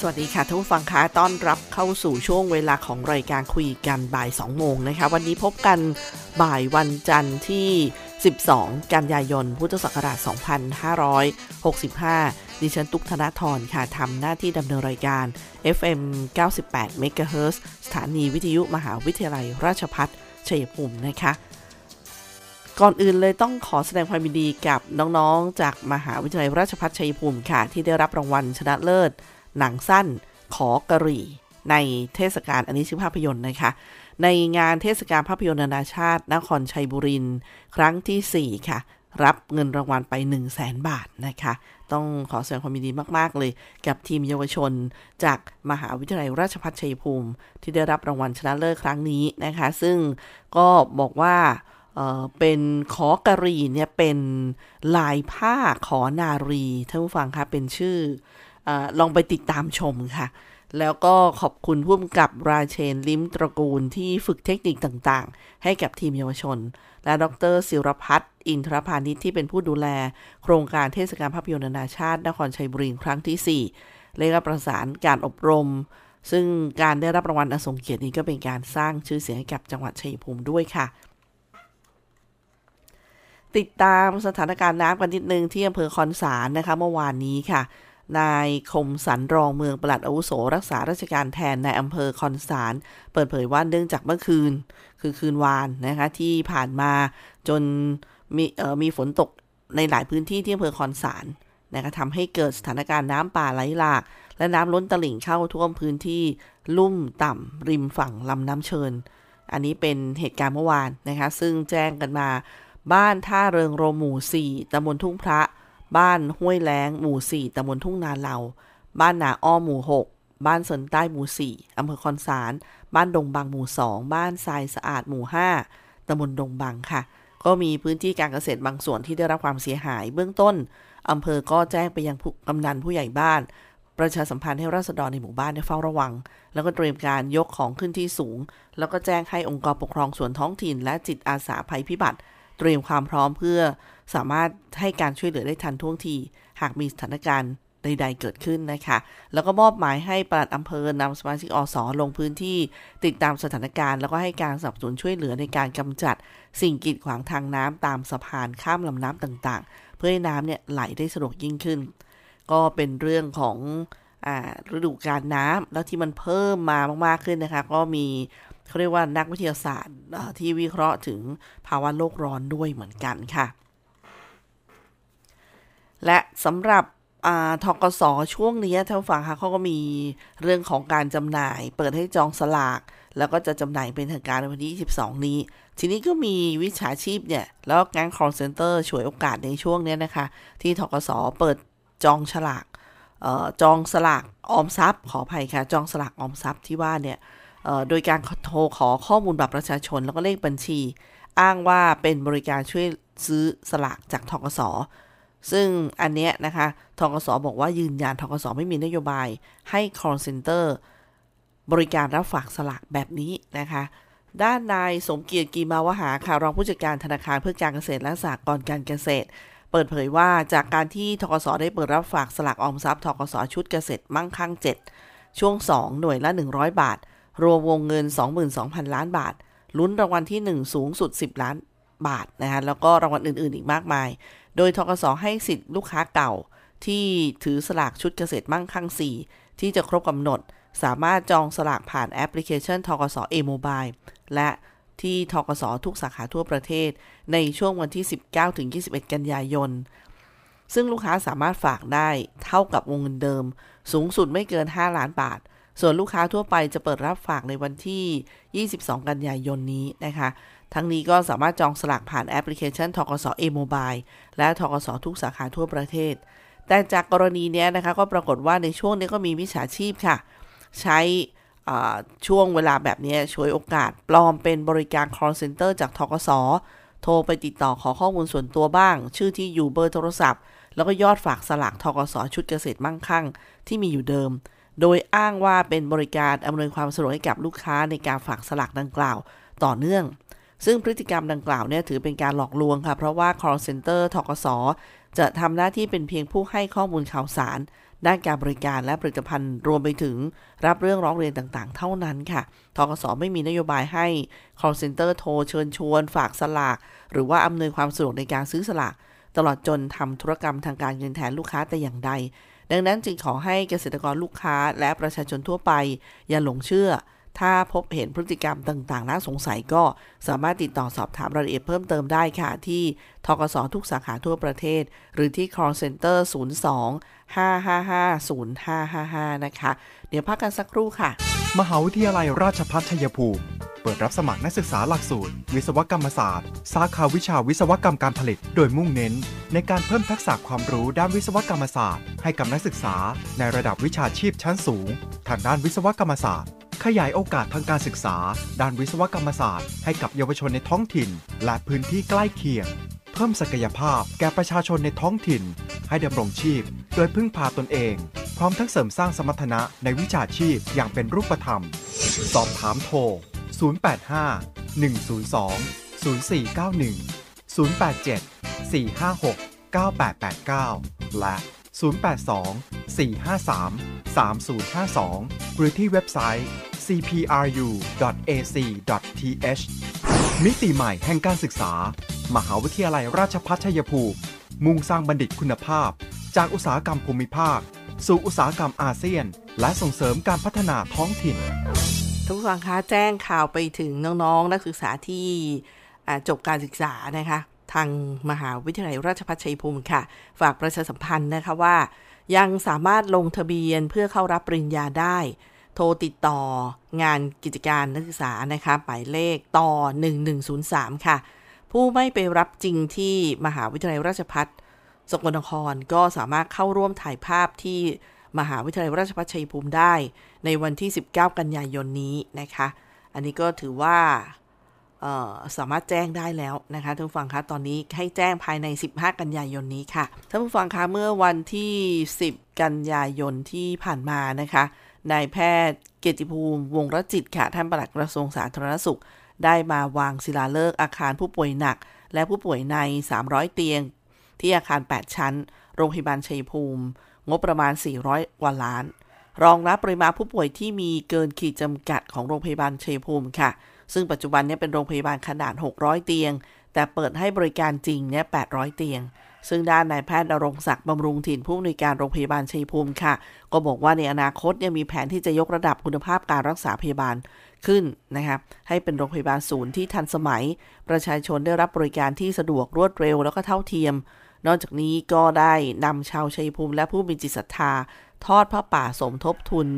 สวัสดีค่ะทุกผู้ฟังคะต้อนรับเข้าสู่ช่วงเวลาของรายการคุยกันบ่าย2โมงนะคะวันนี้พบกันบ่ายวันจันทร์ที่12กันยายนพุทธศักราช2565ดิฉันตุ๊กธนธรค่ะทำหน้าที่ดำเนินรายการ FM 98 MHz สถานีวิทยุมหาวิทยาลัยราชภัฏชัยภูมินะคะก่อนอื่นเลยต้องขอแสดงความยินดีกับน้องๆจากมหาวิทยาลัยราชภัฏชัยภูมิค่ะที่ได้รับรางวัลชนะเลิศหนังสั้นขอกระหรี่ในเทศกาลอันนี้ชื่อภาพยนตร์นะคะในงานเทศกาลภาพยนตร์นานาชาตินครชัยบุรีครั้งที่4ค่ะรับเงินรางวัลไป 100,000 บาทนะคะต้องขอแสดงความยินดีมากๆเลยกับทีมเยาวชนจากมหาวิทยาลัยราชภัฏชัยภูมิที่ได้รับรางวัลชนะเลิศครั้งนี้นะคะซึ่งก็บอกว่าเป็นขอกระหรี่เนี่ยเป็นลายผ้าขอนารีท่านผู้ฟังคะเป็นชื่อลองไปติดตามชมค่ะแล้วก็ขอบคุณผู้กำกับราเชนลิ้มตระกูลที่ฝึกเทคนิคต่างๆให้กับทีมเยาวชนและดร.ศิรพัฒน์อินทรพานิชที่เป็นผู้ดูแลโครงการเทศกาลภาพยนตร์นานาชาตินครชัยบุรีครั้งที่4และก็ประสานการอบรมซึ่งการได้รับรางวัลอันทรงเกียรตินี้ก็เป็นการสร้างชื่อเสียงให้กับจังหวัดชัยภูมิด้วยค่ะติดตามสถานการณ์น้ำกันนิดนึงที่อำเภอคอนสารนะคะเมื่อวานนี้ค่ะนายคมสันรองเมืองปลัดอาวุโสรักษาราชการแทนนายอำเภอคอนสารเปิดเผยว่าเนื่องจากเมื่อคืนวานนะคะที่ผ่านมาจนมีฝนตกในหลายพื้นที่ที่อำเภอคอนสารนะคะทำให้เกิดสถานการณ์น้ำป่าไหลหลากและน้ำล้นตลิ่งเข้าท่วมพื้นที่ลุ่มต่ำริมฝั่งลำน้ำเชิญอันนี้เป็นเหตุการณ์เมื่อวานนะคะซึ่งแจ้งกันมาบ้านท่าเริงโรมหมู่4ตำบลทุ่งพระบ้านห้วยแล้งหมู่4ตำบลทุ่งนาเหล่าบ้านนาอ้อหมู่6บ้านสนใต้หมู่4อำเภอคอนสารบ้านดงบางหมู่2บ้านทรายสะอาดหมู่5ตำบลดงบางค่ะก็มีพื้นที่การเกษตรบางส่วนที่ได้รับความเสียหายเบื้องต้นอำเภอก็แจ้งไปยังผู้กำนันผู้ใหญ่บ้านประชาสัมพันธ์ให้ราษฎรในหมู่บ้านได้เฝ้าระวังแล้วก็เตรียมการยกของขึ้นที่สูงแล้วก็แจ้งให้องค์กรปกครองส่วนท้องถิ่นและจิตอาสาภัยพิบัติเตรียมความพร้อมเพื่อสามารถให้การช่วยเหลือได้ทันท่วงทีหากมีสถานการณ์ใดๆเกิดขึ้นนะคะแล้วก็มอบหมายให้ปลัดอำเภอนำสมาชิกอส.ลงพื้นที่ติดตามสถานการณ์แล้วก็ให้การสนับสนุนช่วยเหลือในการกำจัดสิ่งกีดขวางทางน้ำตามสะพานข้ามลำน้ำต่างๆเพื่อให้น้ำเนี่ยไหลได้สะดวกยิ่งขึ้นก็เป็นเรื่องของฤดูกาลน้ำแล้วที่มันเพิ่มมามากๆขึ้นนะคะก็มีเขาเรียกว่านักวิทยาศาสตร์ที่วิเคราะห์ถึงภาวะโลกร้อนด้วยเหมือนกันค่ะและสำหรับธกส.ช่วงนี้ท่านฟังค่ะเขาก็มีเรื่องของการจำหน่ายเปิดให้จองสลากแล้วก็จะจำหน่ายเป็นทางการในวันที่22นี้ทีนี้ก็มีวิชาชีพเนี่ยแล้วแก๊ง call center ฉวยโอกาสในช่วงนี้นะคะที่ธกส.เปิดจองฉลากจองสลากออมทรัพย์ขออภัยค่ะจองสลากออมทรัพย์ที่ว่าเนี่ยโดยการโทรขอข้อมูลบัตรประชาชนแล้วก็เลขบัญชีอ้างว่าเป็นบริการช่วยซื้อสลากจากธกส.ซึ่งอันเนี้ยนะคะธกส.บอกว่ายืนยันธกส.ไม่มีนโยบายให้ call center บริการรับฝากสลากแบบนี้นะคะด้านนายสมเกียรติกีมาวหาค่ะรองผู้จัดการธนาคารเพื่อการเกษตรและสหกรณ์การเกษตรเปิดเผยว่าจากการที่ธกส.ได้เปิดรับฝากสลากออมทรัพย์ธกส.ชุดเกษตรมั่งคั่ง7ช่วง2หน่วยละ100บาทรวมวงเงิน 22,000 ล้านบาทลุ้นรางวัลที่1สูงสุด10ล้านบาทนะคะแล้วก็รางวัลอื่นๆอีกมากมายโดยธกส.ให้สิทธิ์ลูกค้าเก่า ที่ถือสลากชุดเกษตรมั่งคั่ง4ที่จะครบกำหนดสามารถจองสลากผ่านแอปพลิเคชันธกส. e-mobile และที่ธกส. ทุกสาขาทั่วประเทศในช่วงวันที่ 19-21 กันยายนซึ่งลูกค้าสามารถฝากได้เท่ากับวงเงินเดิมสูงสุดไม่เกิน5ล้านบาทส่วนลูกค้าทั่วไปจะเปิดรับฝากในวันที่22กันยายนนี้นะคะทั้งนี้ก็สามารถจองสลากผ่านแอปพลิเคชันธกส. e-mobile และธกส. ทุกสาขาทั่วประเทศแต่จากกรณีนี้นะคะก็ปรากฏว่าในช่วงนี้ก็มีมิจฉาชีพค่ะใช้ช่วงเวลาแบบนี้ฉวยโอกาสปลอมเป็นบริการ call center จากธกส.โทรไปติดต่อขอข้อมูลส่วนตัวบ้างชื่อที่อยู่เบอร์โทรศัพท์แล้วก็ยอดฝากสลากธกส.ชุดเกษตรมั่งคั่งที่มีอยู่เดิมโดยอ้างว่าเป็นบริการอำนวยความสะดวกให้กับลูกค้าในการฝากสลากดังกล่าวต่อเนื่องซึ่งพฤติกรรมดังกล่าวเนี่ยถือเป็นการหลอกลวงค่ะเพราะว่า call center ธกส.จะทำหน้าที่เป็นเพียงผู้ให้ข้อมูลข่าวสารด้านการบริการและผลิตภัณฑ์รวมไปถึงรับเรื่องร้องเรียนต่างๆเท่านั้นค่ะธกส.ไม่มีนโยบายให้ call center โทรเชิญชวนฝากสลากหรือว่าอำนวยความสะดวกในการซื้อสลากตลอดจนทำธุรกรรมทางการเงินแทนลูกค้าแต่อย่างใดดังนั้นจึงขอให้เกษตรกรลูกค้าและประชาชนทั่วไปอย่าหลงเชื่อถ้าพบเห็นพฤติกรรมต่างๆน่าสงสัยก็สามารถติดต่อสอบถามรายละเอียดเพิ่มเติมได้ค่ะที่ธกส.ทุกสาขาทั่วประเทศหรือที่ call center 02-555-0555นะคะเดี๋ยวพักกันสักครู่ค่ะมหาวิทยาลัยราชภัฏชัยภูมิเปิดรับสมัครนักศึกษาหลักสูตรวิศวกรรมศาสตร์สาขาวิชาวิศวกรรมการผลิตโดยมุ่งเน้นในการเพิ่มทักษะความรู้ด้านวิศวกรรมศาสตร์ให้กับนักศึกษาในระดับวิชาชีพชั้นสูงทางด้านวิศวกรรมศาสตร์ขยายโอกาสทางการศึกษาด้านวิศวกรรมศาสตร์ให้กับเยาวชนในท้องถิ่นและพื้นที่ใกล้เคียงเพิ่มศักยภาพแก่ประชาชนในท้องถิ่นให้ดำรงชีพโดยพึ่งพาตนเองพร้อมทั้งเสริมสร้างสมรรถนะในวิชาชีพอย่างเป็นรูปธรรมสอบถามโทร085-102-0491 087-456-9889 และ082-453-3052 หรือที่เว็บไซต์ cpru.ac.th มิติใหม่แห่งการศึกษามหาวิทยาลัยราชภัฏชัยภูมิมุ่งสร้างบัณฑิตคุณภาพจากอุตสาหกรรมภูมิภาคสู่อุตสาหกรรมอาเซียนและส่งเสริมการพัฒนาท้องถิ่นทุกท่านคะแจ้งข่าวไปถึงน้องๆนักศึกษาที่จบการศึกษานะคะทางมหาวิทยาลัยราชภัฏชัยภูมิค่ะฝากประชาสัมพันธ์นะคะว่ายังสามารถลงทะเบียนเพื่อเข้ารับปริญญาได้โทรติดต่องานกิจการนักศึกษานะคะหมายเลขต่อ1103ค่ะผู้ไม่ไปรับจริงที่มหาวิทยาลัยราชภัฏสกลนครก็สามารถเข้าร่วมถ่ายภาพที่มหาวิทยาลัยราชภัฏชัยภูมิได้ในวันที่19กันยายนนี้นะคะอันนี้ก็ถือว่าสามารถแจ้งได้แล้วนะคะท่านผู้ฟังคะตอนนี้ให้แจ้งภายใน15กันยายนนี้ค่ะท่านผู้ฟังคะเมื่อวันที่10กันยายนที่ผ่านมานะคะนายแพทย์เกียรติภูมิวงรจิตค่ะท่านปลัดกระทรวงสาธารณสุขได้มาวางศิลาฤกษ์อาคารผู้ป่วยหนักและผู้ป่วยใน300เตียงที่อาคาร8ชั้นโรงพยาบาลชัยภูมิงบประมาณ400กว่าล้านรองรับปริมาณผู้ป่วยที่มีเกินขีดจำกัดของโรงพยาบาลชัยภูมิค่ะซึ่งปัจจุบันนี้เป็นโรงพยาบาลขนาด600เตียงแต่เปิดให้บริการจริงเนี่ย800เตียงซึ่งด้านนายแพทย์ณรงค์ศักดิ์บำรุงถิ่นผู้อำนวยการโรงพยาบาลชัยภูมิค่ะก็บอกว่าในอนาคตยังมีแผนที่จะยกระดับคุณภาพการรักษาพยาบาลขึ้นนะครับให้เป็นโรงพยาบาลศูนย์ที่ทันสมัยประชาชนได้รับบริการที่สะดวกรวดเร็วแล้วก็เท่าเทียมนอกจากนี้ก็ได้นำชาวชัยภูมิและผู้มีจิตศรัทธาทอดผ้าป่าสมทบทุน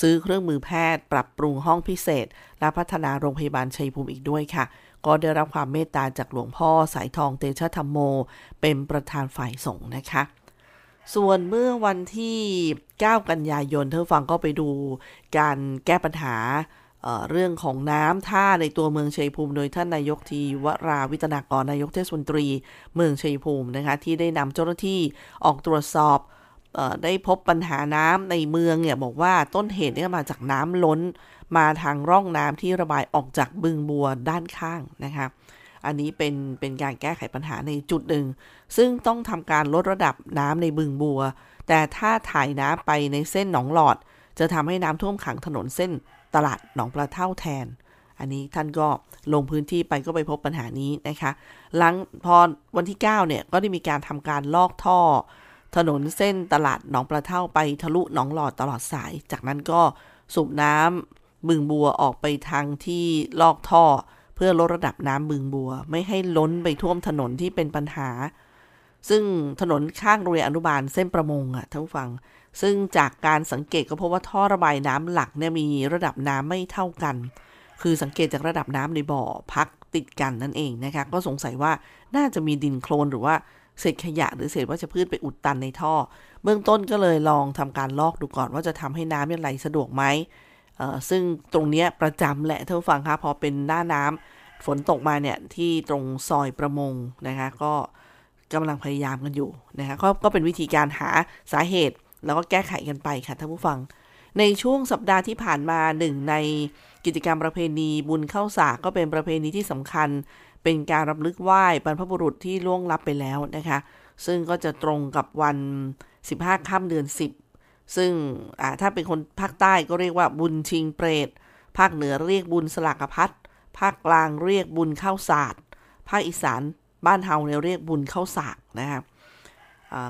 ซื้อเครื่องมือแพทย์ปรับปรุงห้องพิเศษและพัฒนาโรงพยาบาลชัยภูมิอีกด้วยค่ะก็ได้รับความเมตตาจากหลวงพ่อสายทองเตชะธัมโมเป็นประธานฝ่ายสงฆ์นะคะส่วนเมื่อวันที่9กันยายนท่านฟังก็ไปดูการแก้ปัญหาเรื่องของน้ำท่าในตัวเมืองชัยภูมิโดยท่านนายกทีวราวิตนากรนายกเทศมนตรีเมืองชัยภูมินะคะที่ได้นำเจ้าหน้าที่ออกตรวจสอบได้พบปัญหาน้ำในเมืองเนี่ยบอกว่าต้นเหตุเนี่ยมาจากน้ำล้นมาทางร่องน้ำที่ระบายออกจากบึงบัวด้านข้างนะคะอันนี้เป็นการแก้ไขปัญหาในจุดหนึ่งซึ่งต้องทำการลดระดับน้ำในบึงบัวแต่ถ้าถ่ายน้ำไปในเส้นหนองหลอดจะทำให้น้ำท่วมขังถนนเส้นตลาดหนองปลาเท่าแทนอันนี้ท่านก็ลงพื้นที่ไปก็ไปพบปัญหานี้นะคะหลังพอวันที่9เนี่ยก็ได้มีการทำการลอกท่อ ถนนเส้นตลาดหนองปลาเท่าไปทะลุหนองหลอดตลอดสายจากนั้นก็สูบน้ำบึงบัวออกไปทางที่ลอกท่อเพื่อลดระดับน้ำบึงบัวไม่ให้ล้นไปท่วมถนนที่เป็นปัญหาซึ่งถนนข้างโรงเรียนอนุบาลเส้นประมงอ่ะท่านผู้ฟังซึ่งจากการสังเกตก็พบว่าท่อระบายน้ำหลักเนี่ยมีระดับน้ำไม่เท่ากันคือสังเกตจากระดับน้ำในบ่อพักติดกันนั่นเองนะคะก็สงสัยว่าน่าจะมีดินโคลนหรือว่าเศษขยะหรือเศษวัชพืชไปอุดตันในท่อเบื้องต้นก็เลยลองทำการลอกดูก่อนว่าจะทำให้น้ำไหลสะดวกไหมซึ่งตรงนี้ประจำแหละท่านผู้ฟังคะพอเป็นหน้าน้ำฝนตกมาเนี่ยที่ตรงซอยประมงนะคะก็กำลังพยายามกันอยู่นะคะก็เป็นวิธีการหาสาเหตุแล้วก็แก้ไขกันไปค่ะท่านผู้ฟังในช่วงสัปดาห์ที่ผ่านมาหนึ่งในกิจกรรมประเพณีบุญเข้าสากก็เป็นประเพณีที่สำคัญเป็นการรำลึกไหว้บรรพบุรุษที่ล่วงลับไปแล้วนะคะซึ่งก็จะตรงกับวัน15ค่ำเดือน10ซึ่งถ้าเป็นคนภาคใต้ก็เรียกว่าบุญชิงเปรตภาคเหนือเรียกบุญสลากพัดภาคกลางเรียกบุญเข้าสากภาคอีสานบ้านเฮาเนี่ยเรียกบุญเข้าสากนะครับ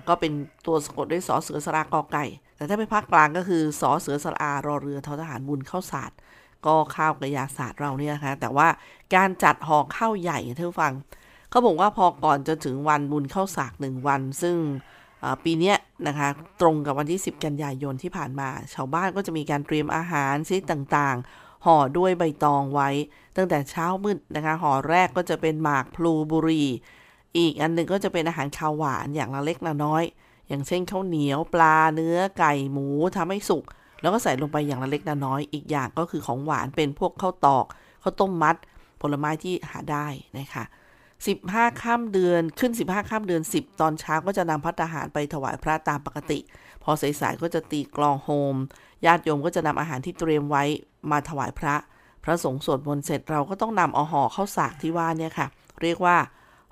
ก็เป็นตัวสะกดด้วยสอเสือสระกอไก่แต่ถ้าไปภาคกลางก็คือสอเสือสระอารอเรือททหารบุญเข้าสากก็ข้าวกระยาศาสตร์เราเนี่ยนะคะแต่ว่าการจัดห่อข้าวใหญ่ท่านผู้ฟังเขาบอกว่าพอก่อนจนถึงวันบุญเข้าสาก1วันซึ่งปีนี้นะคะตรงกับวันที่10กันยายนที่ผ่านมาชาวบ้านก็จะมีการเตรียมอาหารชนิดต่างๆห่อด้วยใบตองไว้ตั้งแต่เช้ามืดนะคะห่อแรกก็จะเป็นหมากพลูบุรีอีกอันนึงก็จะเป็นอาหารคาวหวานอย่างละเล็กละน้อยอย่างเช่นข้าวเหนียวปลาเนื้อไก่หมูทำให้สุกแล้วก็ใส่ลงไปอย่างละเล็กละน้อยอีกอย่างก็คือของหวานเป็นพวกข้าวตอกข้าวต้มมัดผลไม้ที่หาได้นะคะ15ค่ำเดือนขึ้น15ค่ำเดือน10ตอนเช้าก็จะนำภัตตาหารไปถวายพระตามปกติพอสายๆก็จะตีกลองโฮมญาติโยมก็จะนำอาหารที่เตรียมไว้มาถวายพระสงฆ์สวดมนต์เสร็จเราก็ต้องนำเอาห่อข้าวสากที่ว่าเนี่ยค่ะเรียกว่า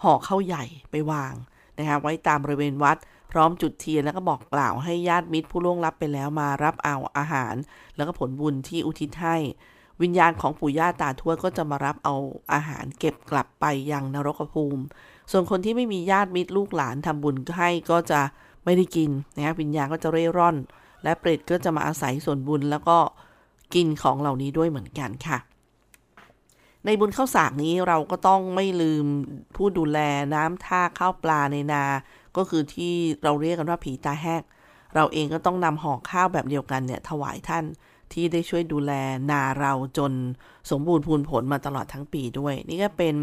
ห่อข้าวใหญ่ไปวางนะคะไว้ตามบริเวณวัดพร้อมจุดเทียนแล้วก็บอกกล่าวให้ญาติมิตรผู้ล่วงลับไปแล้วมารับเอาอาหารแล้วก็ผลบุญที่อุทิศให้วิญญาณของปู่ย่าตาทวดก็จะมารับเอาอาหารเก็บกลับไปยังนรกภูมิส่วนคนที่ไม่มีญาติมิตรลูกหลานทำบุญให้ก็จะไม่ได้กินนะคะวิญญาณก็จะเร่ร่อนและเปรตก็จะมาอาศัยส่วนบุญแล้วก็กินของเหล่านี้ด้วยเหมือนกันค่ะในบุญข้าวสากนี้เราก็ต้องไม่ลืมผู้ดูแลน้ำท่าข้าวปลาในนาก็คือที่เราเรียกกันว่าผีตาแหกเราเองก็ต้องนำห่อข้าวแบบเดียวกันเนี่ยถวายท่านที่ได้ช่วยดูแลนาเราจนสมบูรณ์พูนผลมาตลอดทั้งปีด้วยนี่ก็เป็น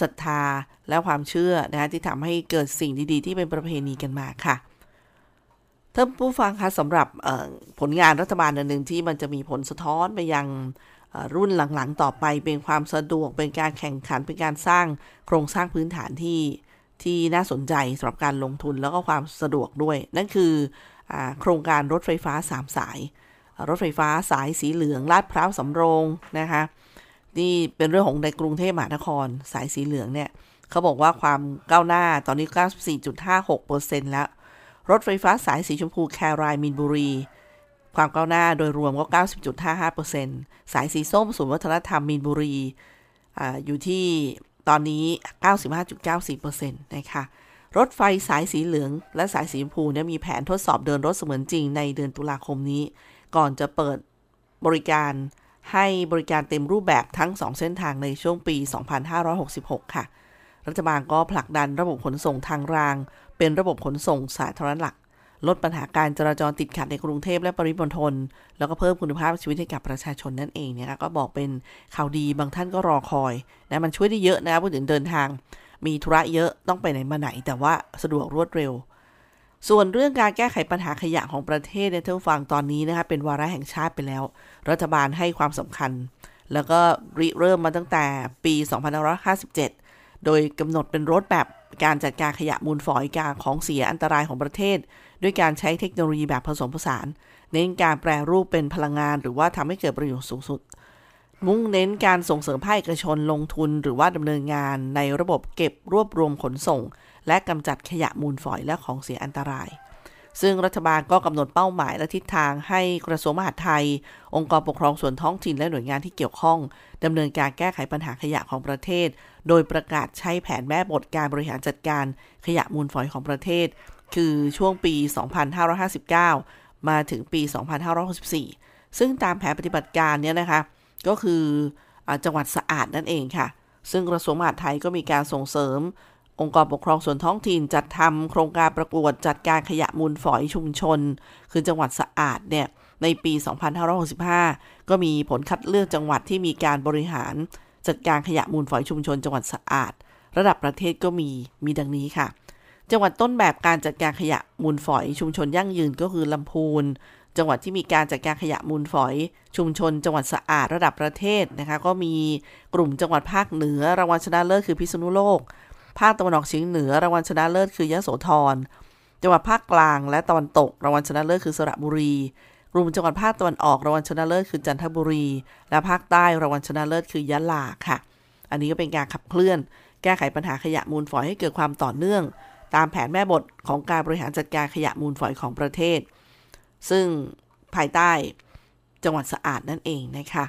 ศรัทธาและความเชื่อนะคะที่ทำให้เกิดสิ่งดีๆที่เป็นประเพณีกันมาค่ะท่านผู้ฟังคะสำหรับผลงานรัฐบาลอันหนึ่งที่มันจะมีผลสะท้อนไปยังรุ่นหลังๆต่อไปเป็นความสะดวกเป็นการแข่งขันเป็นการสร้างโครงสร้างพื้นฐานที่น่าสนใจสำหรับการลงทุนแล้วก็ความสะดวกด้วยนั่นคือโครงการรถไฟฟ้า3สายรถไฟฟ้าสายสีเหลืองลาดพร้าวสำโรงนะคะนี่เป็นเรื่องของในกรุงเทพมหานครสายสีเหลืองเนี่ยเขาบอกว่าความก้าวหน้าตอนนี้ 94.56% แล้วรถไฟฟ้าสายสีชมพูแครายมีนบุรีความก้าวหน้าโดยรวมก็ 90.55% สายสีส้มศูนย์วัฒนธรรมมีนบุรีอยู่ที่ตอนนี้ 95.94% นะคะรถไฟสายสีเหลืองและสายสีชมพูเนี่ยมีแผนทดสอบเดินรถเสมือนจริงในเดือนตุลาคมนี้ก่อนจะเปิดบริการให้บริการเต็มรูปแบบทั้ง2เส้นทางในช่วงปี 2566 ค่ะรัฐบาลก็ผลักดันระบบขนส่งทางรางเป็นระบบขนส่งสาธารณะหลักลดปัญหาการจราจรติดขัดในกรุงเทพและปริมณฑลแล้วก็เพิ่มคุณภาพชีวิตให้กับประชาชนนั่นเองนะคะก็บอกเป็นข่าวดีบางท่านก็รอคอยนะมันช่วยได้เยอะนะผู้เดินทางมีธุระเยอะต้องไปไหนมาไหนแต่ว่าสะดวกรวดเร็วส่วนเรื่องการแก้ไขปัญหาขยะของประเทศเนี่ยท่านผู้ฟังตอนนี้นะคะเป็นวาระแห่งชาติไปแล้วรัฐบาลให้ความสำคัญแล้วก็ริเริ่มมาตั้งแต่ปี2557โดยกำหนดเป็นรถแบบการจัดการขยะมูลฝอยการของเสียอันตรายของประเทศด้วยการใช้เทคโนโลยีแบบผสมผสานเน้นการแปรรูปเป็นพลังงานหรือว่าทำให้เกิดประโยชน์สูงสุดมุ่งเน้นการส่งเสริมภาคเอกชนลงทุนหรือว่าดำเนินงานในระบบเก็บรวบรวมขนส่งและกำจัดขยะมูลฝอยและของเสียอันตรายซึ่งรัฐบาลก็กำหนดเป้าหมายและทิศทางให้กระทรวงมหาดไทยองค์กรปกครองส่วนท้องถิ่นและหน่วยงานที่เกี่ยวข้องดำเนินการแก้ไขปัญหาขยะของประเทศโดยประกาศใช้แผนแม่บทการบริหารจัดการขยะมูลฝอยของประเทศ คือช่วงปี2559มาถึงปี2564ซึ่งตามแผนปฏิบัติการเนี่ยนะคะก็คือจังหวัดสะอาดนั่นเองค่ะซึ่งกระทรวงมหาดไทยก็มีการส่งเสริมองค์กรปกครองส่วนท้องถิ่นจัดทำโครงการประกวดจัดการขยะมูลฝอยชุมชนคือจังหวัดสะอาดเนี่ยในปี2565ก็มีผลคัดเลือกจังหวัดที่มีการบริหารจัดการขยะมูลฝอยชุมชนจังหวัดสะอาดระดับประเทศก็มีดังนี้ค่ะจังหวัดต้นแบบการจัดการขยะมูลฝอยชุมชนยั่งยืนก็คือลำพูนจังหวัดที่มีการจัดการขยะมูลฝอยชุมชนจังหวัดสะอาดระดับประเทศนะคะก็มีกลุ่มจังหวัดภาคเหนือรางวัลชนะเลิศคือพิษณุโลกภาคตะวันออกเฉียงเหนือรางวัลชนะเลิศคือยโสธรจังหวัดภาคกลางและตะวันตกรางวัลชนะเลิศคือสระบุรีกลุ่มจังหวัดภาคตะวันออกรางวัลชนะเลิศคือจันทบุรีและภาคใต้รางวัลชนะเลิศคือยะลาค่ะอันนี้ก็เป็นการขับเคลื่อนแก้ไขปัญหาขยะมูลฝอยให้เกิดความต่อเนื่องตามแผนแม่บทของการบริหารจัดการขยะมูลฝอยของประเทศซึ่งภายใต้จังหวัดสะอาดนั่นเองนะคะ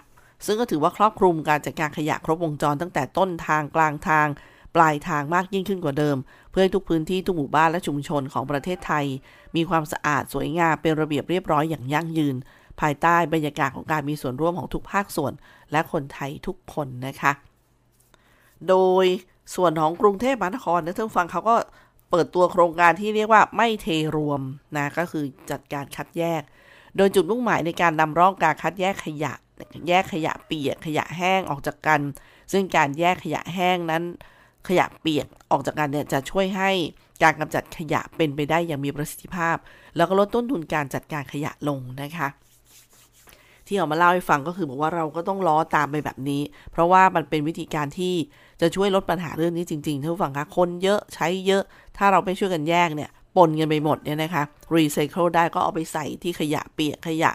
ซึ่งก็ถือว่าครอบคลุมการจัดการขยะครบวงจรตั้งแต่ต้นทางกลางทางปลายทางมากยิ่งขึ้นกว่าเดิมเพื่อให้ทุกพื้นที่ทุกหมู่บ้านและชุมชนของประเทศไทยมีความสะอาดสวยงามเป็นระเบียบเรียบร้อยอย่างยั่งยืนภายใต้บรรยากาศของการมีส่วนร่วมของทุกภาคส่วนและคนไทยทุกคนนะคะโดยส่วนของกรุงเทพมหานครนะท่านฟังเขาก็เปิดตัวโครงการที่เรียกว่าไม่เทรวมนะก็คือจัดการคัดแยกโดยจุดมุ่งหมายในการนำร่องการคัดแยกขยะแยกขยะเปียกขยะแห้งออกจากกันซึ่งการแยกขยะแห้งนั้นขยะเปียกออกจากกันเนี่ยจะช่วยให้การกำจัดขยะเป็นไปได้อย่างมีประสิทธิภาพแล้วก็ลดต้นทุนการจัดการขยะลงนะคะที่เอามาเล่าให้ฟังก็คือบอกว่าเราก็ต้องล้อตามไปแบบนี้เพราะว่ามันเป็นวิธีการที่จะช่วยลดปัญหาเรื่องนี้จริงๆท่านผู้ฟังคะคนเยอะใช้เยอะถ้าเราไม่ช่วยกันแยกเนี่ยปนกันไปหมดเนี่ยนะคะรีไซเคิลได้ก็เอาไปใส่ที่ขยะเปียกขยะ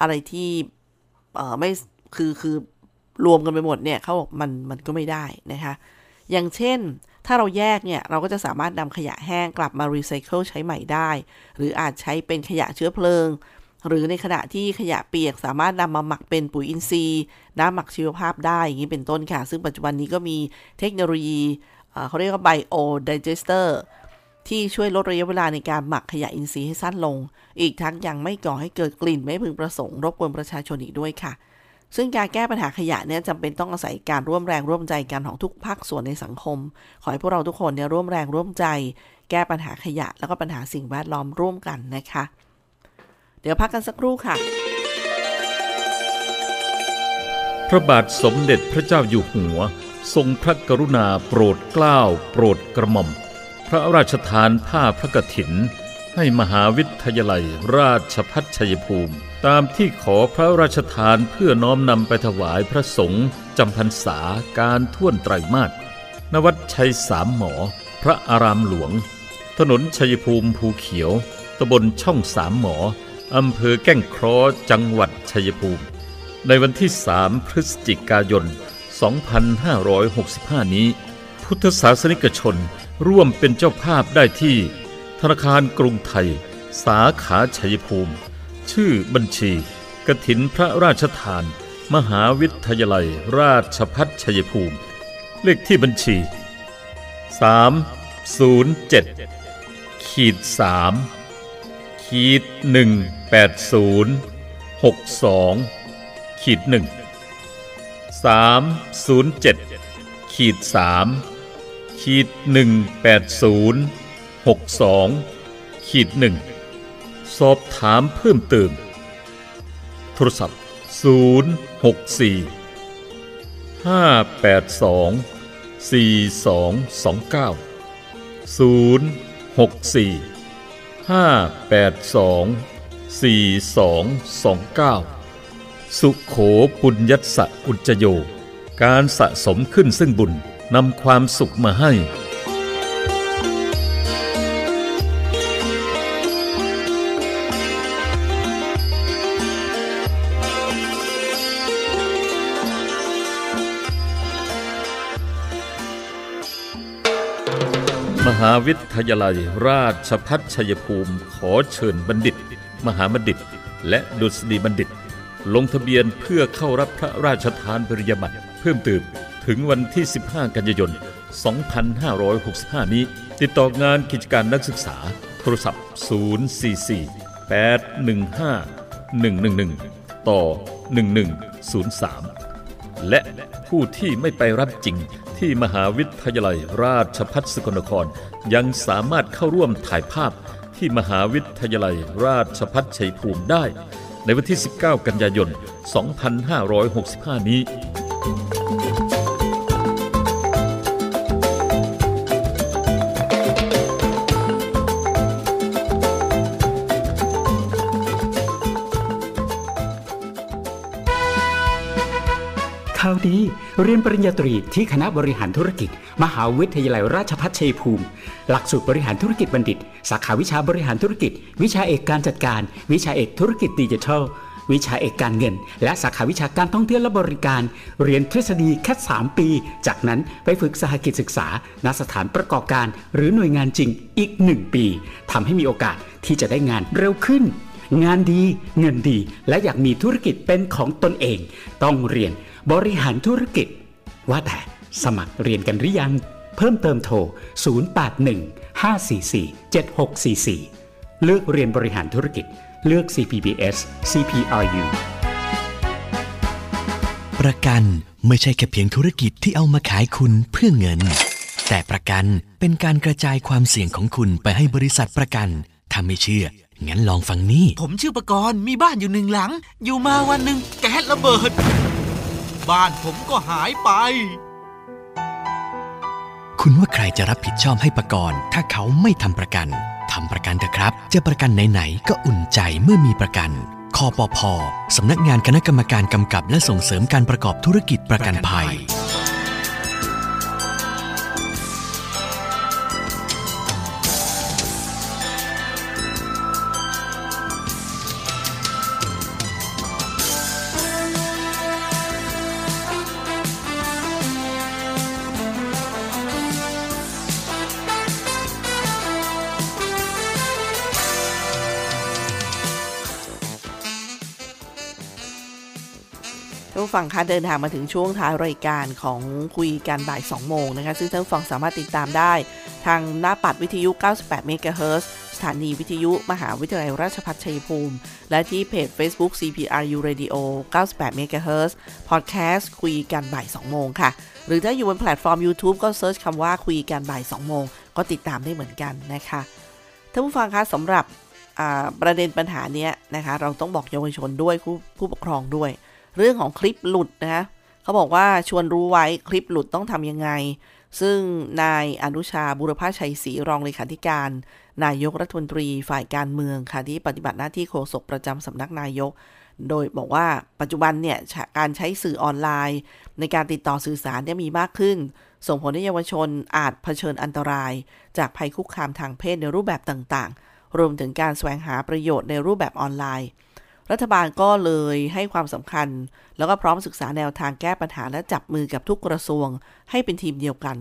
อะไรที่ไม่คือรวมกันไปหมดเนี่ยเขาบอกมันก็ไม่ได้นะคะอย่างเช่นถ้าเราแยกเนี่ยเราก็จะสามารถนำขยะแห้งกลับมารีไซเคิลใช้ใหม่ได้หรืออาจใช้เป็นขยะเชื้อเพลิงหรือในขณะที่ขยะเปียกสามารถนำมาหมักเป็นปุ๋ยอินทรีย์น้ำหมักชีวภาพได้อย่างนี้เป็นต้นค่ะซึ่งปัจจุบันนี้ก็มีเทคโนโลยีเขาเรียกว่า Biodigester ที่ช่วยลดระยะเวลาในการหมักขยะอินทรีย์ให้สั้นลงอีกทั้งยังไม่ก่อให้เกิดกลิ่นไม่พึงประสงค์รบกวนประชาชนอีกด้วยค่ะซึ่งการแก้ปัญหาขยะเนี่ยจำเป็นต้องอาศัยการร่วมแรงร่วมใจกันของทุกภาคส่วนในสังคมขอให้พวกเราทุกคนเนี่ยร่วมแรงร่วมใจแก้ปัญหาขยะแล้วก็ปัญหาสิ่งแวดล้อมร่วมกันนะคะเดี๋ยวพักกันสักครู่ค่ะพระบาทสมเด็จพระเจ้าอยู่หัวทรงพระกรุณาโปรดเกล้าโปรดกระหม่อมพระราชทานผ้าพระกฐินให้มหาวิทยาลัยราชภัฏชัยภูมิตามที่ขอพระราชทานเพื่อน้อมนำไปถวายพระสงฆ์จำพรรษาการท่วนไตรมาสณวัดชัยสามหมอพระอารามหลวงถนนชัยภูมิภูเขียวตำบลช่องสามหมออำเภอแก้งเคราะห์จังหวัดชัยภูมิในวันที่3พฤศจิกายน2565นี้พุทธศาสนิกชนร่วมเป็นเจ้าภาพได้ที่ธนาคารกรุงไทยสาขาชัยภูมิชื่อบัญชีกฐินพระราชทานมหาวิทยาลัยราชภัฏชัยภูมิเลขที่บัญชี 307-3-18062-1 307-3-18062-1สอบถามเพิ่มเติมโทรศัพท์064 582 4229 064 582 4229สุโขปุญญัสสะอุจจโยการสะสมขึ้นซึ่งบุญนำความสุขมาให้มหาวิทยาลัยราชภัฏชัยภูมิขอเชิญบัณฑิตมหาบัณฑิตและดุษฎีบัณฑิตลงทะเบียนเพื่อเข้ารับพระราชทานปริญญาบัตรเพิ่มเติมถึงวันที่15กันยายน2565นี้ติดต่องานกิจการนักศึกษาโท ทรศัพท์044-815-111 ต่อ 1103 และผู้ที่ไม่ไปรับจริงที่มหาวิทยาลัยราชภัฏสกลนครยังสามารถเข้าร่วมถ่ายภาพที่มหาวิทยาลัยราชภัฏชัยภูมิได้ในวันที่ 19 กันยายน 2565 นี้ข่าวดีเรียนปริญญาตรีที่คณะบริหารธุรกิจมหาวิทยาลัยราชภัฏชัยภูมิหลักสูตรบริหารธุรกิจบัณฑิตสาขาวิชาบริหารธุรกิจวิชาเอกการจัดการวิชาเอกธุรกิจดิจิทัลวิชาเอกการเงินและสาขาวิชาการท่องเที่ยวและบริการเรียนทฤษฎีแค่3ปีจากนั้นไปฝึกสหกิจศึกษาณสถานประกอบการหรือหน่วยงานจริงอีก1ปีทำให้มีโอกาสที่จะได้งานเร็วขึ้นงานดีเงินดีและอยากมีธุรกิจเป็นของตนเองต้องเรียนบริหารธุรกิจว่าแต่สมัครเรียนกันหรือยังเพิ่มเติมโทร081-544-7644เลือกเรียนบริหารธุรกิจเลือก CPBS CPRU ประกันไม่ใช่แค่เพียงธุรกิจที่เอามาขายคุณเพื่อเงินแต่ประกันเป็นการกระจายความเสี่ยงของคุณไปให้บริษัทประกันถ้าไม่เชื่องั้นลองฟังนี่ผมชื่อปกรณ์มีบ้านอยู่1หลังอยู่มาวันนึงแก๊สระเบิดบ้านผมก็หายไปคุณว่าใครจะรับผิดชอบให้ปกรณ์ถ้าเขาไม่ทำประกันทำประกันเถอะครับจะประกันไหนๆก็อุ่นใจเมื่อมีประกันคปภ.สำนักงานคณะกรรมการกำกับและส่งเสริมการประกอบธุรกิจประกันภัยท่านผู้ฟังคะเดินทางมาถึงช่วงท้ายรายการของคุยกันบ่าย 2 โมงนะคะซึ่งท่านผู้ฟังสามารถติดตามได้ทางหน้าปัดวิทยุ 98 MHz สถานีวิทยุมหาวิทยาลัยราชภัฏชัยภูมิและที่เพจ Facebook CPRU Radio 98 MHz พอดแคสต์คุยกันบ่าย 2 โมงค่ะหรือถ้าอยู่บนแพลตฟอร์ม YouTube ก็เสิร์ชคำว่าคุยกันบ่าย 2 โมงก็ติดตามได้เหมือนกันนะคะท่านผู้ฟังคะสำหรับประเด็นปัญหาเนี้ยนะคะเราต้องบอกเยาวชนด้วยผู้ปกครองด้วยเรื่องของคลิปหลุดนะเขาบอกว่าชวนรู้ไว้คลิปหลุดต้องทำยังไงซึ่งนายอนุชาบุรพชัยศรีรองเลขาธิการนายกรัฐมนตรีฝ่ายการเมืองค่ะที่ปฏิบัติหน้าที่โฆษกประจำสำนักนายกโดยบอกว่าปัจจุบันเนี่ยการใช้สื่อออนไลน์ในการติดต่อสื่อสารเนี่ยมีมากขึ้นส่งผลให้เยาวชนอาจเผชิญอันตรายจากภัยคุกคามทางเพศในรูปแบบต่างๆรวมถึงการแสวงหาประโยชน์ในรูปแบบออนไลน์รัฐบาลก็เลยให้ความสำคัญแล้วก็พร้อมศึกษาแนวทางแก้ปัญหาและจับมือกับทุกกระทรวงให้เป็นทีมเดียวกัน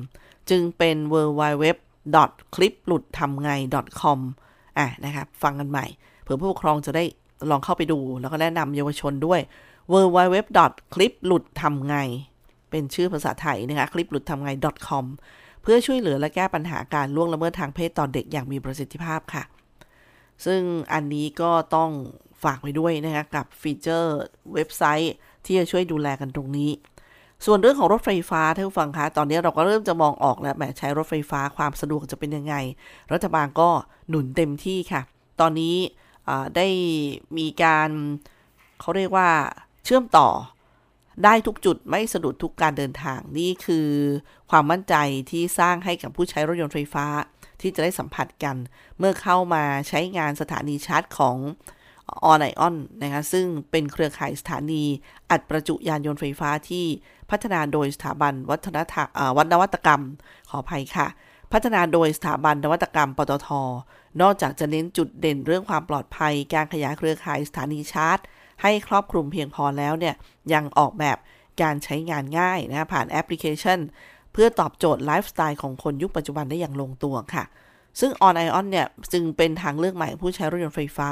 จึงเป็น www.cliphludthamngai.com นะครับฟังกันใหม่เผื่อผู้ปกครองจะได้ลองเข้าไปดูแล้วก็แนะนำเยาวชนด้วย www.cliphludthamngai เป็นชื่อภาษาไทยนะคะ cliphludthamngai.com เพื่อช่วยเหลือและแก้ปัญหาการล่วงละเมิดทางเพศต่อเด็กอย่างมีประสิทธิภาพค่ะซึ่งอันนี้ก็ต้องฝากไว้ด้วยนะคะกับฟีเจอร์เว็บไซต์ที่จะช่วยดูแลกันตรงนี้ส่วนเรื่องของรถไฟฟ้าท่านผู้ฟังคะตอนนี้เราก็เริ่มจะมองออกแล้วแหมใช้รถไฟฟ้าความสะดวกจะเป็นยังไงรัฐบาลก็หนุนเต็มที่ค่ะตอนนี้ได้มีการเขาเรียกว่าเชื่อมต่อได้ทุกจุดไม่สะดุดทุกการเดินทางนี่คือความมั่นใจที่สร้างให้กับผู้ใช้รถยนต์ไฟฟ้าที่จะได้สัมผัสกันเมื่อเข้ามาใช้งานสถานีชาร์จของon-ion นะคะซึ่งเป็นเครือข่ายสถานีอัดประจุยานยนต์ไฟฟ้าที่พัฒนาโดยสถาบันวัฒนธรรมนวัตกรรมขออภัยค่ะพัฒนาโดยสถาบันนวัตกรรมปตท.นอกจากจะเน้นจุดเด่นเรื่องความปลอดภัยการขยายเครือข่ายสถานีชาร์จให้ครอบคลุมเพียงพอแล้วเนี่ยยังออกแบบการใช้งานง่ายนะผ่านแอปพลิเคชันเพื่อตอบโจทย์ไลฟ์สไตล์ของคนยุคปัจจุบันได้อย่างลงตัวค่ะซึ่ง on-ion เนี่ยจึงเป็นทางเลือกใหม่ผู้ใช้รถยนต์ไฟฟ้า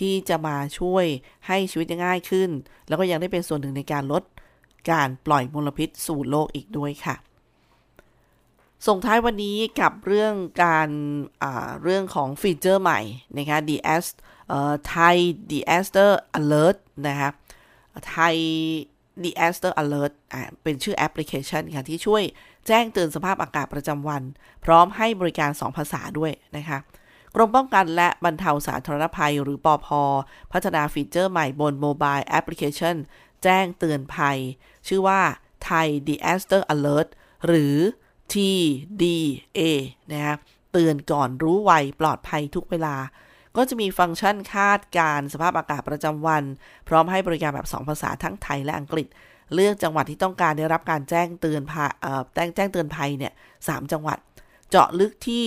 ที่จะมาช่วยให้ชีวิตง่ายขึ้นแล้วก็ยังได้เป็นส่วนหนึ่งในการลดการปล่อยมลพิษสู่โลกอีกด้วยค่ะ ส่งท้ายวันนี้กับเรื่องการเรื่องของฟีเจอร์ใหม่นะคะ Thai Disaster Alert นะคะ Thai Disaster Alert เป็นชื่อแอปพลิเคชันค่ะที่ช่วยแจ้งเตือนสภาพอากาศประจำวันพร้อมให้บริการ2ภาษาด้วยนะคะกรมป้องกันและบรรเทาสาธารณภัยหรือปภ.พัฒนาฟีเจอร์ใหม่บนโมบายแอปพลิเคชันแจ้งเตือนภัยชื่อว่า Thai Disaster Alert หรือ TDA นะฮะเตือนก่อนรู้ไวปลอดภัยทุกเวลาก็จะมีฟังก์ชันคาดการณ์สภาพอากาศประจำวันพร้อมให้บริการแบบ2ภาษาทั้งไทยและอังกฤษเลือกจังหวัดที่ต้องการได้รับการแจ้งเตือนภัยเนี่ย3จังหวัดเจาะลึกที่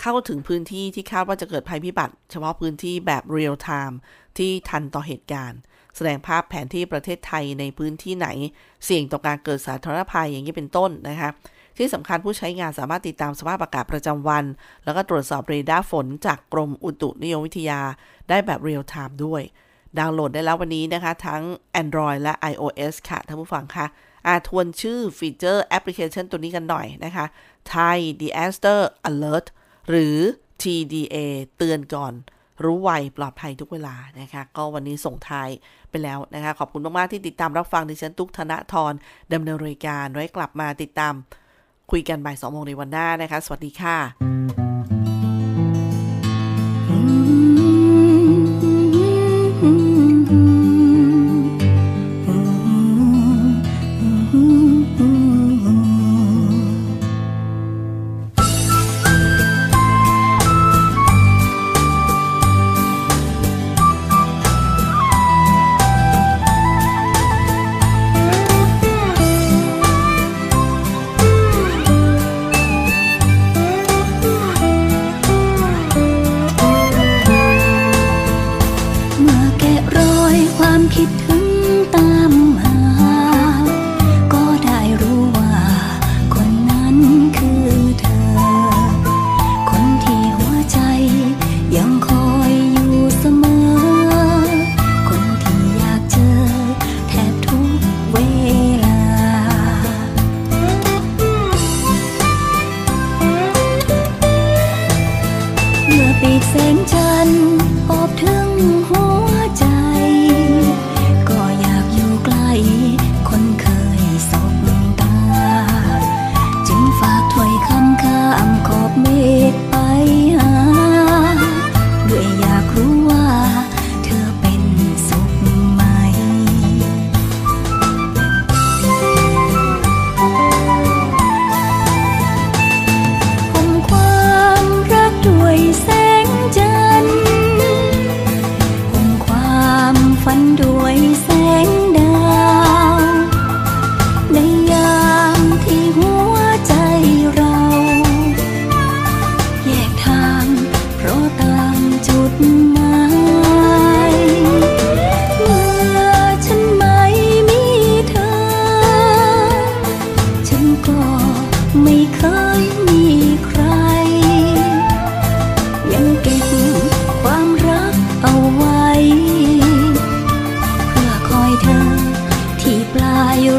เข้าถึงพื้นที่ที่คาดว่าจะเกิดภัยพิบัติเฉพาะพื้นที่แบบ real time ที่ทันต่อเหตุการณ์แสดงภาพแผนที่ประเทศไทยในพื้นที่ไหนเสี่ยงต่อการเกิดสาธารณภัยอย่างนี้เป็นต้นนะคะที่สำคัญผู้ใช้งานสามารถติดตามสภาพอากาศประจำวันแล้วก็ตรวจสอบเรดาร์ฝนจากกรมอุตุนิยมวิทยาได้แบบ real time ด้วยดาวน์โหลดได้แล้ววันนี้นะคะทั้ง Android และ iOS ค่ะท่านผู้ฟังคะทวนชื่อฟีเจอร์แอปพลิเคชันตัวนี้กันหน่อยนะคะ Thai Disaster Alert หรือ TDA เตือนก่อนรู้ไวปลอดภัยทุกเวลานะคะก็วันนี้ส่งท้ายไปแล้วนะคะขอบคุณมากๆที่ติดตามรับฟังดิฉันตุ๊กธนธรดำเนินรายการไว้กลับมาติดตามคุยกันบ่าย 2 โมงในวันหน้านะคะสวัสดีค่ะ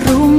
รู้